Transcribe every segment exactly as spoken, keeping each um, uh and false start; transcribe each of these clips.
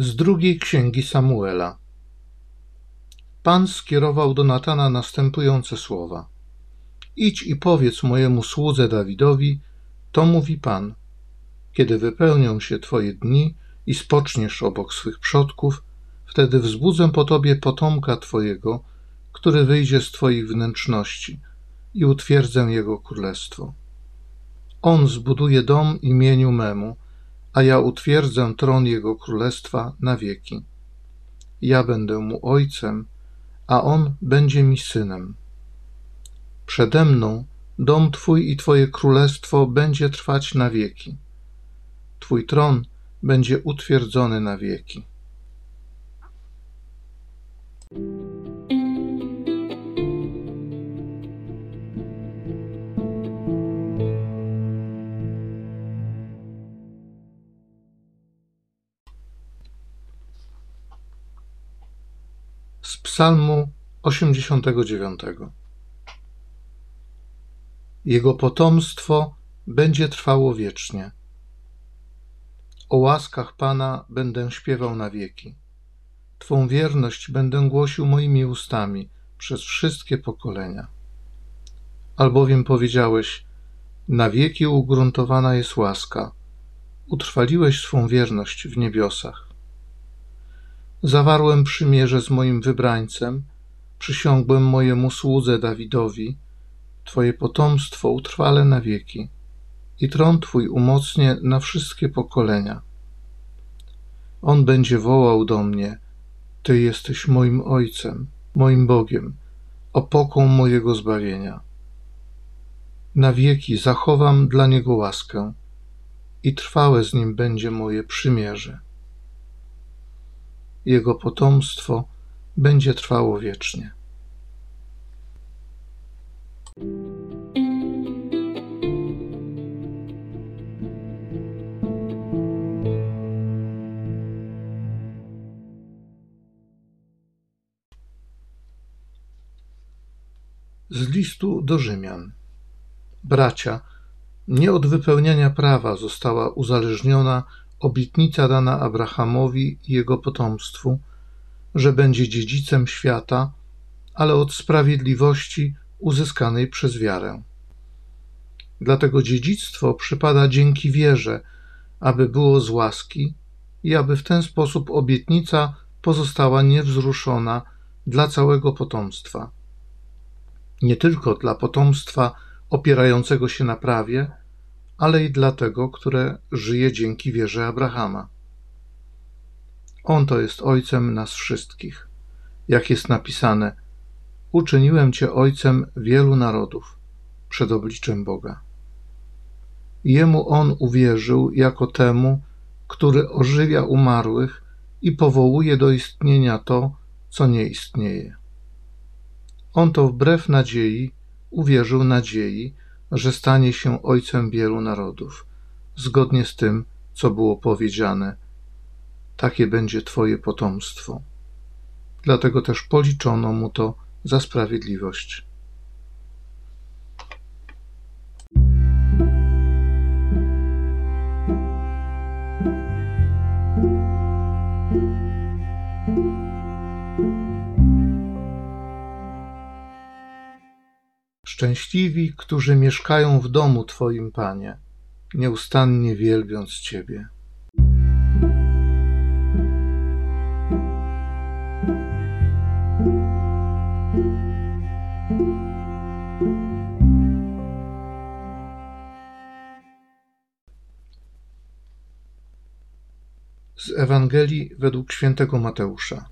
Z drugiej księgi Samuela. Pan skierował do Natana następujące słowa. Idź i powiedz mojemu słudze Dawidowi, to mówi Pan. Kiedy wypełnią się Twoje dni i spoczniesz obok swych przodków, wtedy wzbudzę po Tobie potomka Twojego, który wyjdzie z Twoich wnętrzności i utwierdzę jego królestwo. On zbuduje dom imieniu memu, a ja utwierdzę tron jego królestwa na wieki. Ja będę mu ojcem, a on będzie mi synem. Przede mną dom Twój i Twoje królestwo będzie trwać na wieki. Twój tron będzie utwierdzony na wieki. Z Psalmu osiemdziesiątego dziewiątego. Jego potomstwo będzie trwało wiecznie. O łaskach Pana będę śpiewał na wieki. Twą wierność będę głosił moimi ustami przez wszystkie pokolenia. Albowiem powiedziałeś, na wieki ugruntowana jest łaska. Utrwaliłeś swą wierność w niebiosach. Zawarłem przymierze z moim wybrańcem, przysiągłem mojemu słudze Dawidowi, Twoje potomstwo utrwalę na wieki i tron Twój umocnię na wszystkie pokolenia. On będzie wołał do mnie, Ty jesteś moim Ojcem, moim Bogiem, opoką mojego zbawienia. Na wieki zachowam dla niego łaskę i trwałe z nim będzie moje przymierze. Jego potomstwo będzie trwało wiecznie. Z listu do Rzymian. Bracia, nie od wypełniania prawa została uzależniona obietnica dana Abrahamowi i jego potomstwu, że będzie dziedzicem świata, ale od sprawiedliwości uzyskanej przez wiarę. Dlatego dziedzictwo przypada dzięki wierze, aby było z łaski i aby w ten sposób obietnica pozostała niewzruszona dla całego potomstwa. Nie tylko dla potomstwa opierającego się na prawie, ale i dla tego, które żyje dzięki wierze Abrahama. On to jest Ojcem nas wszystkich. Jak jest napisane, uczyniłem Cię Ojcem wielu narodów przed obliczem Boga. Jemu On uwierzył jako temu, który ożywia umarłych i powołuje do istnienia to, co nie istnieje. On to wbrew nadziei uwierzył nadziei, że stanie się ojcem wielu narodów, zgodnie z tym, co było powiedziane. Takie będzie Twoje potomstwo. Dlatego też policzono mu to za sprawiedliwość. Szczęśliwi, którzy mieszkają w domu Twoim, Panie, nieustannie wielbiąc Ciebie. Z Ewangelii według świętego Mateusza.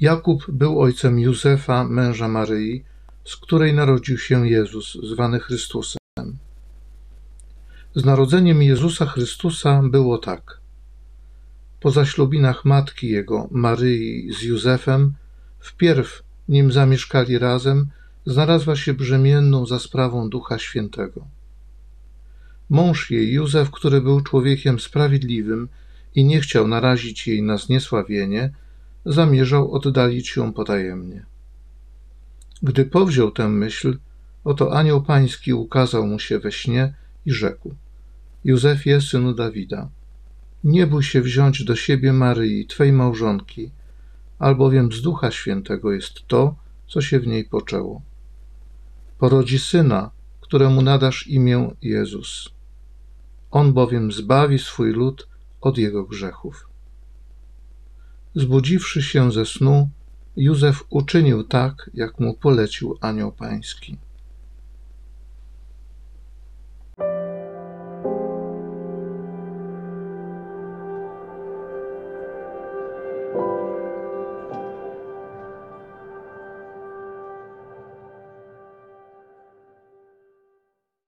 Jakub był ojcem Józefa, męża Maryi, z której narodził się Jezus, zwany Chrystusem. Z narodzeniem Jezusa Chrystusa było tak. Po zaślubinach matki Jego, Maryi, z Józefem, wpierw, nim zamieszkali razem, znalazła się brzemienną za sprawą Ducha Świętego. Mąż jej, Józef, który był człowiekiem sprawiedliwym i nie chciał narazić jej na zniesławienie, zamierzał oddalić ją potajemnie. Gdy powziął tę myśl, oto anioł pański ukazał mu się we śnie i rzekł: Józefie, synu Dawida, nie bój się wziąć do siebie Maryi, Twej małżonki, albowiem z Ducha Świętego jest to, co się w niej poczęło. Porodzi Syna, któremu nadasz imię Jezus. On bowiem zbawi swój lud od jego grzechów. Zbudziwszy się ze snu, Józef uczynił tak, jak mu polecił anioł pański.